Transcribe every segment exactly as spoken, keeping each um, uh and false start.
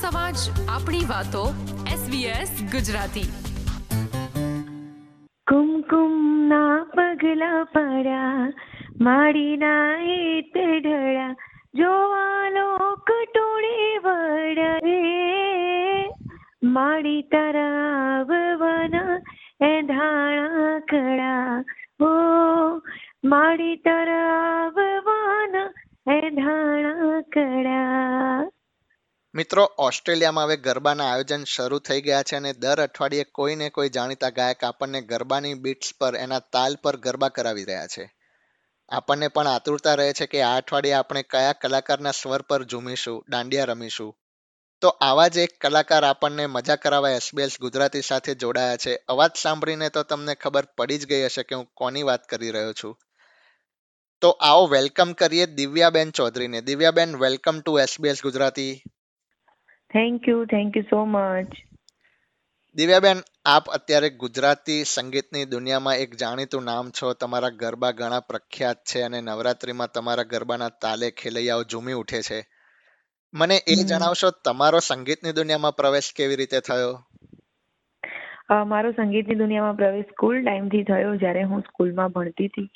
સમાજ આપણી વાતો એસ બી એસ ગુજરાતી। કુમકુમ ના પગલા પડ્યા મારી ના હેત ઢળા જોવાલો કટોળે વળે મારી તરાવવાના એંધાણા કળા હો મારી તરાવવાના એંધાણા કળા। મિત્રો, ઓસ્ટ્રેલિયામાં હવે ગરબાના આયોજન શરૂ થઈ ગયા છે અને દર અઠવાડિયે કોઈ ને કોઈ જાણીતા ગાયક આપણને ગરબાની બીટ્સ પર, એના તાલ પર ગરબા કરાવી રહ્યા છે। આપણને પણ આતુરતા રહે છે કે આ અઠવાડિયે આપણે કયા કલાકારના સ્વર પર ઝૂમીશું, દાંડિયા રમીશું। તો આવા જ એક કલાકાર આપણને મજા કરાવવા એસ બી એસ ગુજરાતી સાથે જોડાયા છે। અવાજ સાંભળીને તો તમને ખબર પડી જ ગઈ હશે કે હું કોની વાત કરી રહ્યો છું। તો આવો વેલકમ કરીએ દિવ્યાબેન ચૌધરીને। Divyaben, welcome to S B S Gujarati. Thank you, thank you so much. Divyaben, આપ અત્યારે ગુજરાતી સંગીતની દુનિયામાં એક જાણીતું નામ છો। તમારા ગરબા ઘણા પ્રખ્યાત છે અને નવરાત્રીમાં તમારા ગરબાના તાલે ખેલૈયાઓ ઝૂમી ઉઠે છે। મને એ જણાવશો, તમારો સંગીતની દુનિયામાં પ્રવેશ કેવી રીતે થયો? મારો સંગીતની દુનિયામાં પ્રવેશ સ્કૂલ ટાઈમથી થયો, જ્યારે હું સ્કૂલમાં ભણતી હતી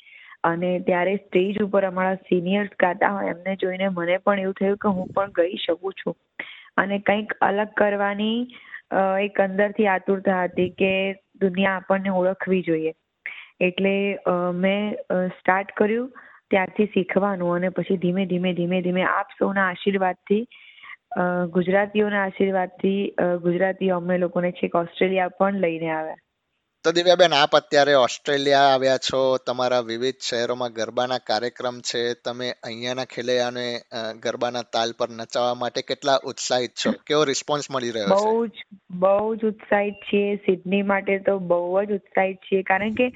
અને ત્યારે સ્ટેજ ઉપર અમારા સિનિયર્સ ગાતા હોય, એમને જોઈને મને પણ એવું થયું કે હું પણ ગાઈ શકું છું અને કંઈક અલગ કરવાની એક અંદરથી આતુરતા હતી કે દુનિયા આપણને ઓળખવી જોઈએ। એટલે મેં સ્ટાર્ટ કર્યું ત્યારથી શીખવાનું અને પછી ધીમે ધીમે ધીમે ધીમે આપ સૌના આશીર્વાદથી, ગુજરાતીઓના આશીર્વાદથી, ગુજરાતીઓ અમે લોકોને છેક ઓસ્ટ્રેલિયા પણ લઈને આવ્યા। તો દિવ્યાબેન, આપ અત્યારે ઓસ્ટ્રેલિયા આવ્યા છો, તમારા વિવિધ શહેરોમાં ગરબાના કાર્યક્રમ છે, તમે અહીંયાના ખેલૈયાઓને ગરબાના તાલ પર નચાવવા માટે કેટલા ઉત્સાહિત છો? કેવો રિસ્પોન્સ મળી રહ્યો છે? બહુ જ બહુ જ ઉત્સાહિત છીએ। સિડની માટે તો બહુ જ ઉત્સાહિત છીએ, કારણ કે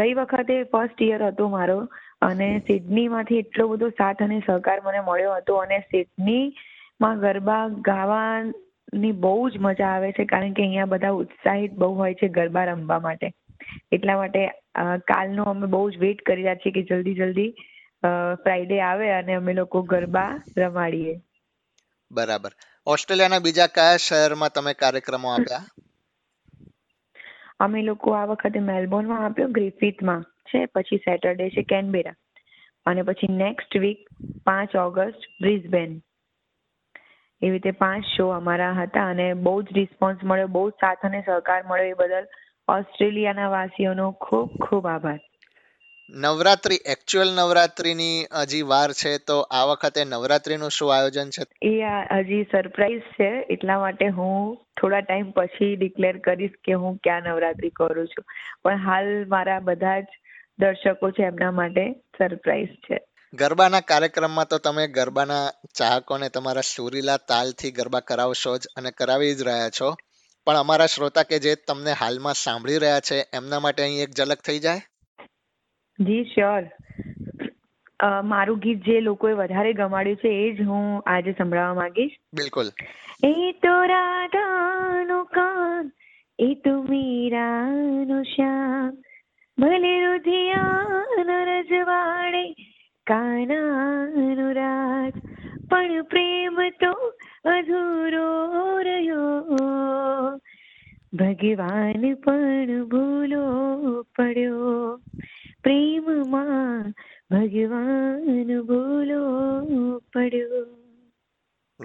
ગઈ વખતે ફર્સ્ટ યર હતો મારો અને સિડનીમાંથી એટલો બધો સાથ અને સહકાર મને મળ્યો હતો અને સિડનીમાં ગરબા ગાવાની બહુ જ મજા આવે છે, કારણ કે અહીંયા બધા ઉત્સાહિત બહુ હોય છે ગરબા રમવા માટે। એટલા માટે કાલનો અમે બહુ જ વેઇટ કરી રહ્યા છીએ કે જલ્દી જલ્દી ફ્રાઈડે આવે અને અમે લોકો ગરબા રમાડીએ। બરાબર। ઓસ્ટ્રેલિયાના બીજા કયા શહેરમાં તમે કાર્યક્રમો આપ્યા? અમે લોકો આ વખતે મેલબોર્નમાં આપ્યો, ગ્રિફિથમાં છે, પછી સેટરડે છે કેનબેરા અને પછી નેક્સ્ટ વીક પાંચ ઓગસ્ટ બ્રિસ્બેન। એવી રીતે પાંચ શો અમારા હતા અને બહુ જ રિસ્પોન્સ મળ્યો, બહુ જ સાથ અને સહકાર મળ્યો। એ બદલ ઓસ્ટ્રેલિયાના વાસીઓનો ખૂબ ખૂબ આભાર। નવરાત્રી, એક્ચ્યુઅલ નવરાત્રીની હજી વાર છે, તો આ વખતે નવરાત્રીનું શું આયોજન છે? એ હજી સરપ્રાઈઝ છે, એટલા માટે હું થોડા ટાઈમ પછી ડિક્લેર કરીશ કે હું ક્યાં નવરાત્રી કરું છું, પણ હાલ મારા બધા જ દર્શકો છે એમના માટે સરપ્રાઈઝ છે। ગરબાના કાર્યક્રમમાં તો તમે ગરબાના ચાહકોને તમારા સુરીલા તાલથી ગરબા કરાવશો જ અને કરાવી જ રહ્યા છો, પણ અમારા શ્રોતા કે જે તમને હાલમાં સાંભળી રહ્યા છે એમના માટે અહીં એક ઝલક થઈ જાય? જી શ્યોર। મારું ગીત જે લોકોએ વધારે ગમાડ્યું છે એ જ હું આજે સંભળાવવા માંગીશ। બિલકુલ। એ તો રાધાનો કાન, એ તો મીરાનો શ્યામ, ભલે રુધિયાનો રજવાડે કાનાનો રાજ, પણ પ્રેમ તો અધૂરો રહ્યો, ભગવાન પણ ભૂલો પડ્યો, પ્રેમમાં ભગવાન બોલો પડ્યો।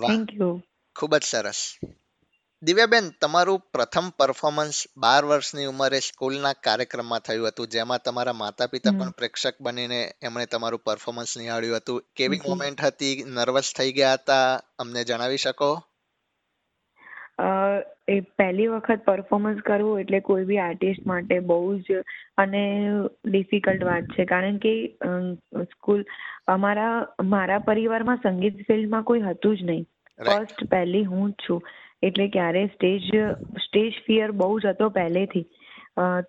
Thank you. ખૂબ જ સરસ। દિવ્યાબેન, તમારું પ્રથમ પરફોર્મન્સ બાર વર્ષની ઉંમરે સ્કૂલના કાર્યક્રમમાં થયું હતું, જેમાં તમારા માતા પિતા પણ પ્રેક્ષક બનીને એમણે તમારું પરફોર્મન્સ નિહાળ્યું હતું। કેવી મોમેન્ટ હતી? નર્વસ થઈ ગયા હતા? અમને જણાવી શકો? એ પહેલી વખત પરફોર્મન્સ કરવું એટલે કોઈ બી આર્ટિસ્ટ માટે બહુ જ અને ડિફિકલ્ટ વાત છે, કારણ કે સ્કૂલ અમારા મારા પરિવારમાં સંગીત ફિલ્ડમાં કોઈ હતું જ નહીં। ફર્સ્ટ પહેલી હું જ છું, એટલે ક્યારે સ્ટેજ સ્ટેજ ફિયર બહુ જ હતો પહેલેથી।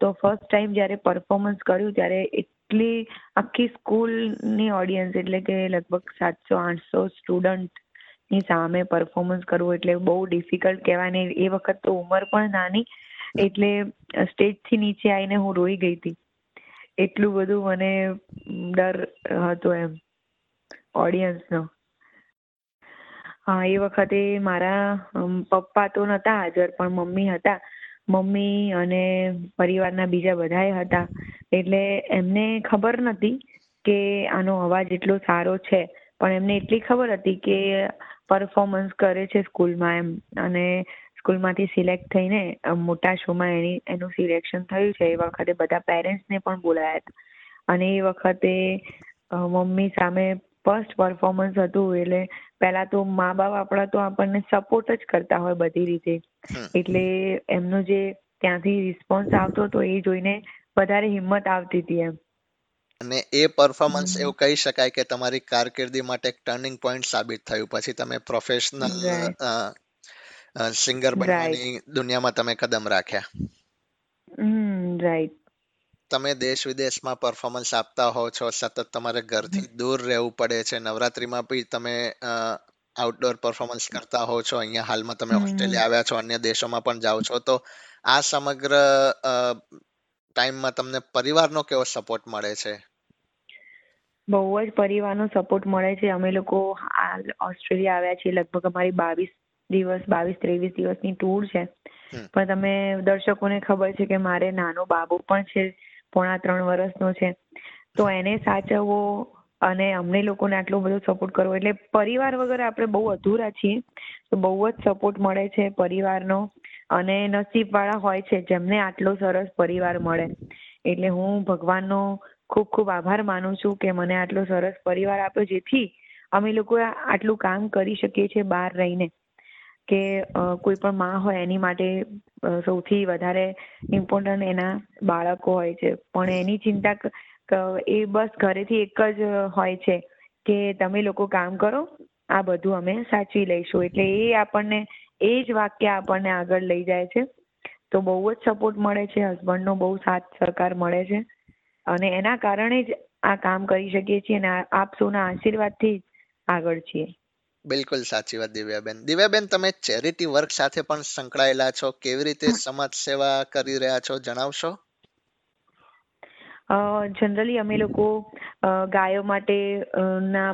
તો ફર્સ્ટ ટાઈમ જ્યારે પરફોર્મન્સ કર્યું ત્યારે એટલી આખી સ્કૂલની ઓડિયન્સ, એટલે કે લગભગ સાતસો આઠસો સ્ટુડન્ટ ની સામે પરફોર્મન્સ કરવું એટલે બહુ ડિફિકલ્ટ કહેવાય ને એ વખત તો ઉંમર પણ નાની, એટલે સ્ટેજથી નીચે આવીને હું રોઈ ગઈ હતી, એટલું બધું મને ડર હતો એમ ઓડિયન્સનો। હા, એ વખતે મારા પપ્પા તો નહોતા હાજર, પણ મમ્મી હતા. મમ્મી અને પરિવારના બીજા બધાય હતા, એટલે એમને ખબર નહોતી કે આનો અવાજ એટલો સારો છે, પણ એમને એટલી ખબર હતી કે પરફોર્મન્સ કરે છે સ્કૂલમાં એમ, અને સ્કૂલમાંથી સિલેક્ટ થઈને મોટા શોમાં એની એનું સિલેક્શન થયું છે. એ વખતે બધા પેરેન્ટ્સને પણ બોલાયા હતા, અને એ વખતે મમ્મી સામે ફર્સ્ટ પરફોર્મન્સ હતું. એટલે પહેલા તો મા બાપ આપણા તો આપણને સપોર્ટ જ કરતા હોય બધી રીતે, એટલે એમનો જે ત્યાંથી રિસ્પોન્સ આવતો હતો એ જોઈને વધારે હિંમત આવતી હતી એમ. અને એ પરફોર્મન્સ એવું કહી શકાય કે તમારી કારકિર્દી માટે એક ટર્નિંગ પોઈન્ટ સાબિત થયું. પછી તમે પ્રોફેશનલ સિંગર બનવાની દુનિયામાં તમે કદમ રાખ્યા. રાઈટ. તમે દેશ વિદેશમાં પરફોર્મન્સ આપતા હો છો, સતત તમારે ઘરથી દૂર રહેવું પડે છે. નવરાત્રીમાં પણ તમે આઉટડોર પરફોર્મન્સ કરતા હો છો. અહીંયા હાલમાં તમે ઓસ્ટ્રેલિયા આવ્યા છો, અન્ય દેશોમાં પણ જાઓ છો. તો આ સમગ્ર ટાઈમમાં તમને પરિવારનો કેવો સપોર્ટ મળે છે? બહુ જ પરિવારનો સપોર્ટ મળે છે. અમે લોકો હાલ ઓસ્ટ્રેલિયા આવ્યા છીએ, લગભગ અમારી બાવીસ દિવસ બાવીસ ત્રેવીસ દિવસની ટૂર છે. પણ તમે દર્શકોને ખબર છે કે મારે નાનો બાબુ પણ છે, પોણા ત્રણ વર્ષનો છે, તો એને સાચવવો અને અમને લોકોને આટલો બધો સપોર્ટ કરવો, એટલે પરિવાર વગર આપણે બહુ અધૂરા છીએ. તો બહુ જ સપોર્ટ મળે છે પરિવારનો, અને નસીબ વાળા હોય છે જેમને આટલો સરસ પરિવાર મળે. એટલે હું ભગવાનનો ખૂબ ખૂબ આભાર માનું છું કે મને આટલો સરસ પરિવાર આપ્યો, જેથી અમે લોકો આટલું કામ કરી શકીએ છીએ બહાર રહીને. કે કોઈ પણ માં હોય એની માટે સૌથી વધારે ઇમ્પોર્ટન્ટ એના બાળકો હોય છે, પણ એની ચિંતા એ બસ ઘરેથી એક જ હોય છે કે તમે લોકો કામ કરો, આ બધું અમે સાચવી લઈશું. એટલે એ આપણને એ જ વાક્ય આપણને આગળ લઈ જાય છે. તો બહુ જ સપોર્ટ મળે છે, હસબન્ડનો બહુ સાથ સહકાર મળે છે, અને એના કારણે જ આ કામ કરી શકીએ છીએ, અને આપ સૌના આશીર્વાદથી આગળ છીએ. બિલકુલ સાચી વાત દિવ્યાબેન. દિવ્યાબેન, તમે ચેરિટી વર્ક સાથે પણ સંકળાયેલા છો. કેવી રીતે સમાજ સેવા કરી રહ્યા છો જણાવશો? જનરલી અમે લોકો ગાયો માટેના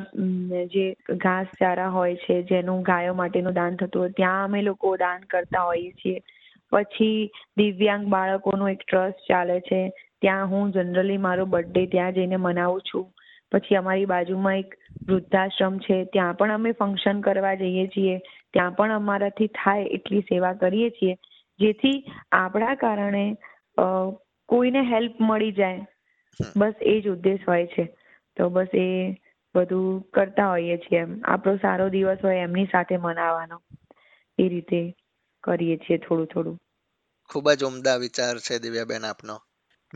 જે ઘાસચારા હોય છે, જેનું ગાયો માટેનું દાન થતું હોય, ત્યાં અમે લોકો દાન કરતા હોઈએ છીએ. પછી દિવ્યાંગ બાળકોનો એક ટ્રસ્ટ ચાલે છે, ત્યાં હું જનરલી મારો બર્થડે ત્યાં જઈને મનાવું છું. પછી અમારી બાજુમાં એક વૃદ્ધાશ્રમ છે, ત્યાં પણ અમે ફંક્શન કરવા જઈએ છીએ, ત્યાં પણ અમારાથી થાય એટલી સેવા કરીએ છીએ, જેથી આપણા કારણે કોઈને હેલ્પ મળી જાય. બસ એ જ ઉદ્દેશ હોય છે. તો બસ એ બધું કરતા હોઈએ છીએ એમ. આપણો સારો દિવસ હોય એમની સાથે મનાવવાનો, એ રીતે કરીએ છીએ થોડું થોડું. ખૂબ જ ઉમદા વિચાર છે દિવ્યાબેન આપનો.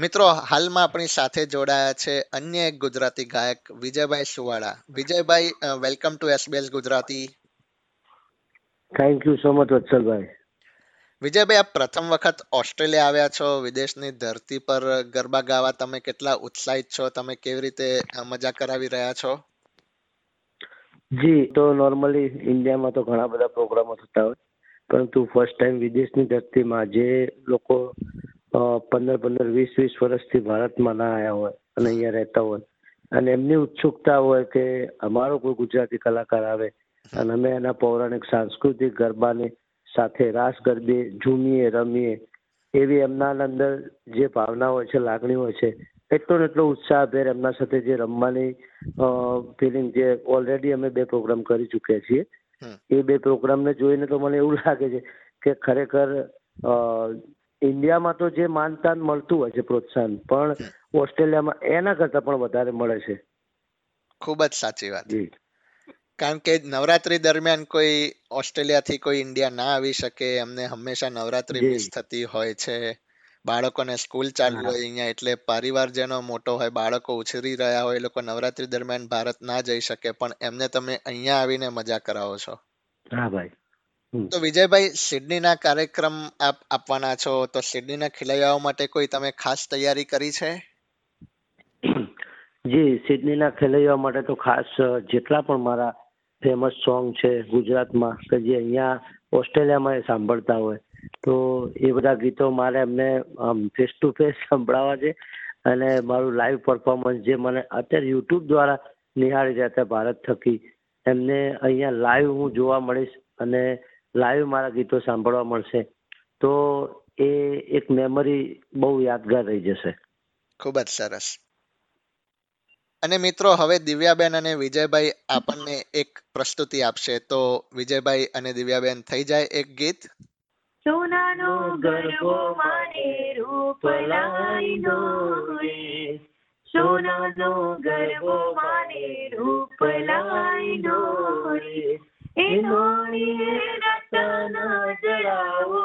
મિત્રો, હાલમાં આપણી સાથે જોડાયા છે અન્ય એક ગુજરાતી ગાયક Vijaybhai Suvada. Vijaybhai, welcome to SBS Gujarati. Thank you so much Vatsalbhai. Vijaybhai, આપ પ્રથમ વખત ઓસ્ટ્રેલિયા આવ્યા છો. વિદેશની ધરતી પર ગરબા ગાવા તમે કેટલા ઉત્સાહિત છો? તમે કેવી રીતે મજા કરાવી રહ્યા છો? જી, તો નોર્મલી ઇન્ડિયામાં તો ઘણા બધા પ્રોગ્રામો થતા હોય, પરંતુ ફર્સ્ટ ટાઈમ વિદેશની ધરતીમાં જે લોકો પંદર પંદર વીસ વીસ વર્ષથી ભારતમાં ના આવ્યા હોય અને અહીંયા રહેતા હોય, અને એમની ઉત્સુકતા હોય કે અમારો કોઈ ગુજરાતી કલાકાર આવે અને અમે એના પૌરાણિક સાંસ્કૃતિક ગરબાને સાથે રાસ ગરબે ઝૂમીએ રમીએ, એવી એમના અંદર જે ભાવના હોય છે, લાગણી હોય છે, એટલો ને એટલો ઉત્સાહભેર એમના સાથે જે રમવાની ફિલિંગ, જે ઓલરેડી અમે બે પ્રોગ્રામ કરી ચૂક્યા છીએ, એ બે પ્રોગ્રામને જોઈને તો મને એવું લાગે છે કે ખરેખર ઇન્ડિયામાં તો જે માનતાન મળતું હોય છે પ્રોત્સાહન, પણ ઓસ્ટ્રેલિયામાં એના કરતાં પણ વધારે મળે છે. ખૂબ જ સાચી વાત. કારણ કે નવરાત્રી દરમિયાન કોઈ ઓસ્ટ્રેલિયાથી કોઈ ઇન્ડિયા ના આવી શકે, એમને હંમેશા નવરાત્રી મિસ થતી હોય છે. બાળકોને સ્કૂલ ચાલુ હોય અહીંયા, એટલે પરિવારજનો મોટો હોય, બાળકો ઉછરી રહ્યા હોય, એ લોકો નવરાત્રી દરમિયાન ભારત ના જઈ શકે, પણ એમને તમે અહીંયા આવીને મજા કરાવો છો. હા ભાઈ. તો વિજયભાઈ, સિડનીના કાર્યક્રમ આપ આપવાના છો, તો સિડનીના ખેલૈયાઓ માટે કોઈ તમે ખાસ તૈયારી કરી છે? જી, સિડનીના ખેલૈયાઓ માટે તો ખાસ જેટલા પણ મારા ફેમસ સોંગ છે ગુજરાતમાં, કે જે અહીંયા ઓસ્ટ્રેલિયામાં એ સાંભળતા હોય, તો એ બધા ગીતો મારે એમને ફેસ ટુ ફેસ સંભળાવવા છે. અને મારું લાઈવ પરફોર્મન્સ જે મને અત્યારે યુટ્યુબ દ્વારા નિહાળી રહ્યા હતા ભારત થકી, એમને અહીંયા લાઈવ હું જોવા મળીશ અને લાઈવ મારા ગીતો સાંભળવા મળશે, તો એ એક મેમરી બહુ યાદગાર રહી જશે. ખૂબ જ સરસ. અને મિત્રો હવે દિવ્યાબેન અને વિજયભાઈ આપણને એક પ્રસ્તુતિ આપશે, તો વિજયભાઈ અને દિવ્યાબેન થઈ જાય એક ગીત. સોનાનો ગરબો મારે રૂપ લાઈનો રે, સોનાનો ગરબો મારે રૂપ લાઈનો રે, એનો રતન જળાવો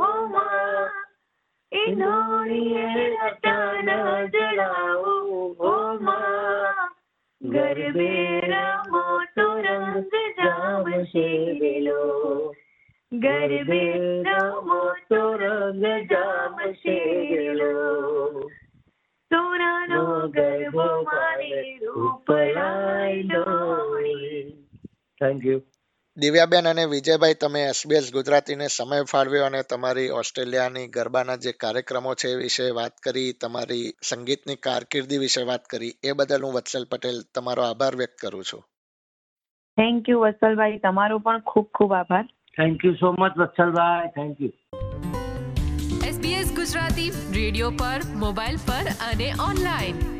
હો માં, એનો રતન જળાવો હો માં, ગરબે રમો તો રંગ જામશે વેલો, ગરબે રમો તો રંગ જામશે વેલો, સોનાનો ગરબો મારે રૂપ લાઈનો રે. Thank you. દિવ્યાબેન અને વિજયભાઈ, તમે એસબીએસ ગુજરાતીને સમય ફાળવ્યો અને તમારી ઓસ્ટ્રેલિયાની ગરબાના જે કાર્યક્રમો છે એ વિશે વાત કરી, તમારી સંગીતની કારકિર્દી વિશે વાત કરી, એ બદલ હું વત્સલ પટેલ તમારો આભાર વ્યક્ત કરું છું. થેન્ક યુ વત્સલભાઈ, તમારો પણ ખૂબ ખૂબ આભાર. Thank you so much Vatsalbhai. Thank you. SBS Gujarati radio પર, મોબાઈલ પર અને ઓનલાઈન